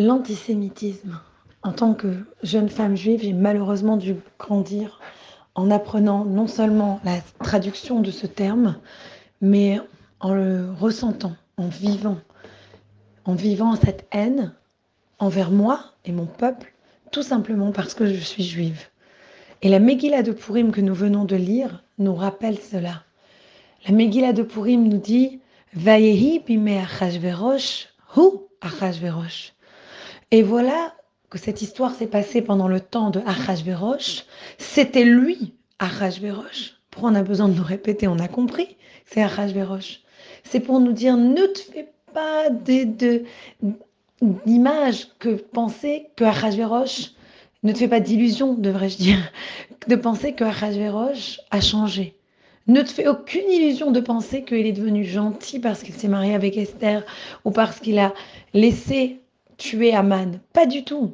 L'antisémitisme. En tant que jeune femme juive, j'ai malheureusement dû grandir en apprenant non seulement la traduction de ce terme, mais en le ressentant, en vivant cette haine envers moi et mon peuple, tout simplement parce que je suis juive. Et la Megillah de Pourim que nous venons de lire nous rappelle cela. La Megillah de Pourim nous dit « Vayehi bimei Achashverosh, hu Achashverosh ». Et voilà que cette histoire s'est passée pendant le temps de Achashverosh. C'était lui, Achashverosh. Pourquoi on a besoin de nous répéter? On a compris, c'est Achashverosh. C'est pour nous dire, ne te fais pas d'image que penser que Achashverosh, ne te fais pas d'illusion, devrais-je dire, de penser que Achashverosh a changé. Ne te fais aucune illusion de penser qu'il est devenu gentil parce qu'il s'est marié avec Esther ou parce qu'il a laissé tuer Haman. Pas du tout.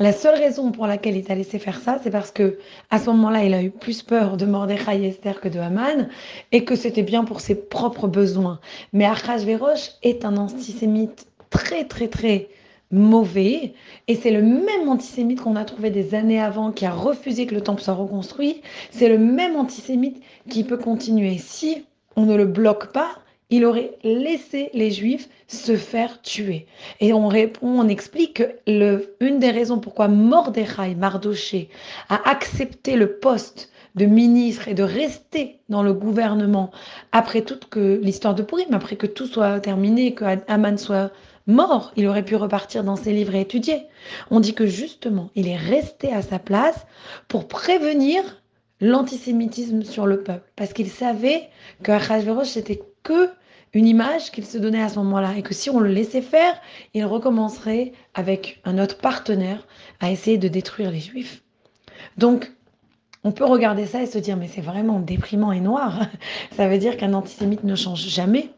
La seule raison pour laquelle il t'a laissé faire ça, c'est parce que à ce moment-là, il a eu plus peur de Mordechai et Esther que de Haman et que c'était bien pour ses propres besoins. Mais Achashverosh est un antisémite très, très, très mauvais et c'est le même antisémite qu'on a trouvé des années avant qui a refusé que le temple soit reconstruit. C'est le même antisémite qui peut continuer. Si on ne le bloque pas, il aurait laissé les Juifs se faire tuer. Et on répond, on explique que une des raisons pourquoi Mardoché, a accepté le poste de ministre et de rester dans le gouvernement après toute l'histoire de Pourim, après que tout soit terminé, que Haman soit mort, il aurait pu repartir dans ses livres et étudier. On dit que justement, il est resté à sa place pour prévenir l'antisémitisme sur le peuple, parce qu'il savait que Achashverosh c'était que une image qu'il se donnait à ce moment-là et que si on le laissait faire, il recommencerait avec un autre partenaire à essayer de détruire les Juifs. Donc, on peut regarder ça et se dire, mais c'est vraiment déprimant et noir. Ça veut dire qu'un antisémite ne change jamais,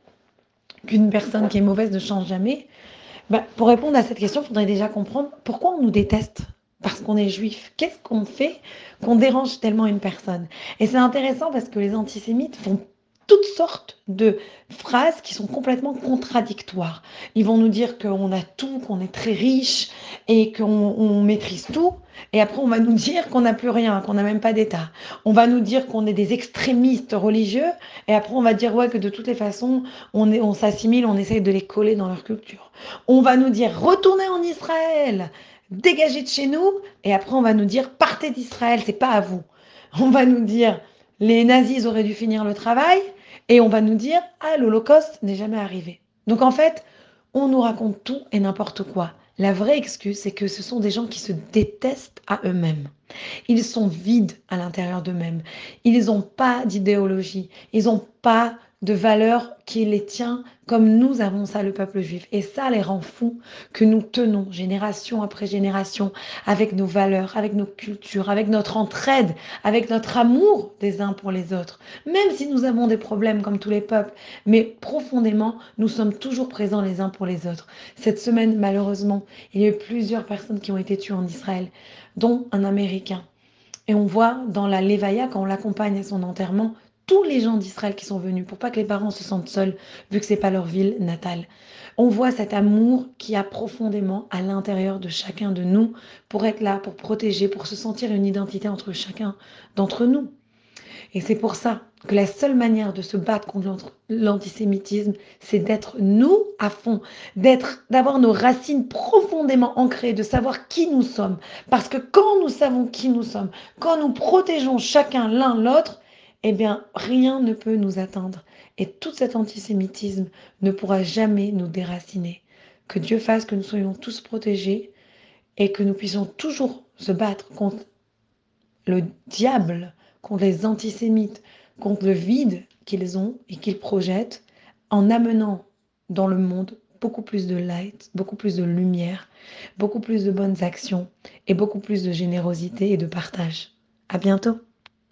qu'une personne qui est mauvaise ne change jamais. Pour répondre à cette question, il faudrait déjà comprendre pourquoi on nous déteste. Parce qu'on est juif. Qu'est-ce qu'on fait qu'on dérange tellement une personne? Et c'est intéressant parce que les antisémites font toutes sortes de phrases qui sont complètement contradictoires. Ils vont nous dire qu'on a tout, qu'on est très riche et qu'on maîtrise tout. Et après, on va nous dire qu'on n'a plus rien, qu'on n'a même pas d'État. On va nous dire qu'on est des extrémistes religieux. Et après, on va dire ouais, que de toutes les façons, on s'assimile, on essaye de les coller dans leur culture. On va nous dire « Retournez en Israël !» Dégagez de chez nous, et après on va nous dire partez d'Israël, c'est pas à vous. On va nous dire les nazis auraient dû finir le travail, et on va nous dire ah, l'Holocauste n'est jamais arrivé. Donc en fait, on nous raconte tout et n'importe quoi. La vraie excuse, c'est que ce sont des gens qui se détestent à eux-mêmes. Ils sont vides à l'intérieur d'eux-mêmes. Ils n'ont pas d'idéologie. Ils n'ont pas de valeurs qui les tient comme nous avons ça, le peuple juif. Et ça les rend fous que nous tenons génération après génération avec nos valeurs, avec nos cultures, avec notre entraide, avec notre amour des uns pour les autres. Même si nous avons des problèmes comme tous les peuples, mais profondément, nous sommes toujours présents les uns pour les autres. Cette semaine, malheureusement, il y a eu plusieurs personnes qui ont été tuées en Israël, dont un Américain. Et on voit dans la Levaya, quand on l'accompagne à son enterrement, tous les gens d'Israël qui sont venus, pour pas que les parents se sentent seuls, vu que c'est pas leur ville natale. On voit cet amour qu'il y a profondément à l'intérieur de chacun de nous, pour être là, pour protéger, pour se sentir une identité entre chacun d'entre nous. Et c'est pour ça que la seule manière de se battre contre l'antisémitisme, c'est d'être nous à fond, d'avoir nos racines profondément ancrées, de savoir qui nous sommes. Parce que quand nous savons qui nous sommes, quand nous protégeons chacun l'un l'autre, eh bien, rien ne peut nous atteindre. Et tout cet antisémitisme ne pourra jamais nous déraciner. Que Dieu fasse que nous soyons tous protégés et que nous puissions toujours se battre contre le diable, contre les antisémites, contre le vide qu'ils ont et qu'ils projettent, en amenant dans le monde beaucoup plus de light, beaucoup plus de lumière, beaucoup plus de bonnes actions et beaucoup plus de générosité et de partage. À bientôt.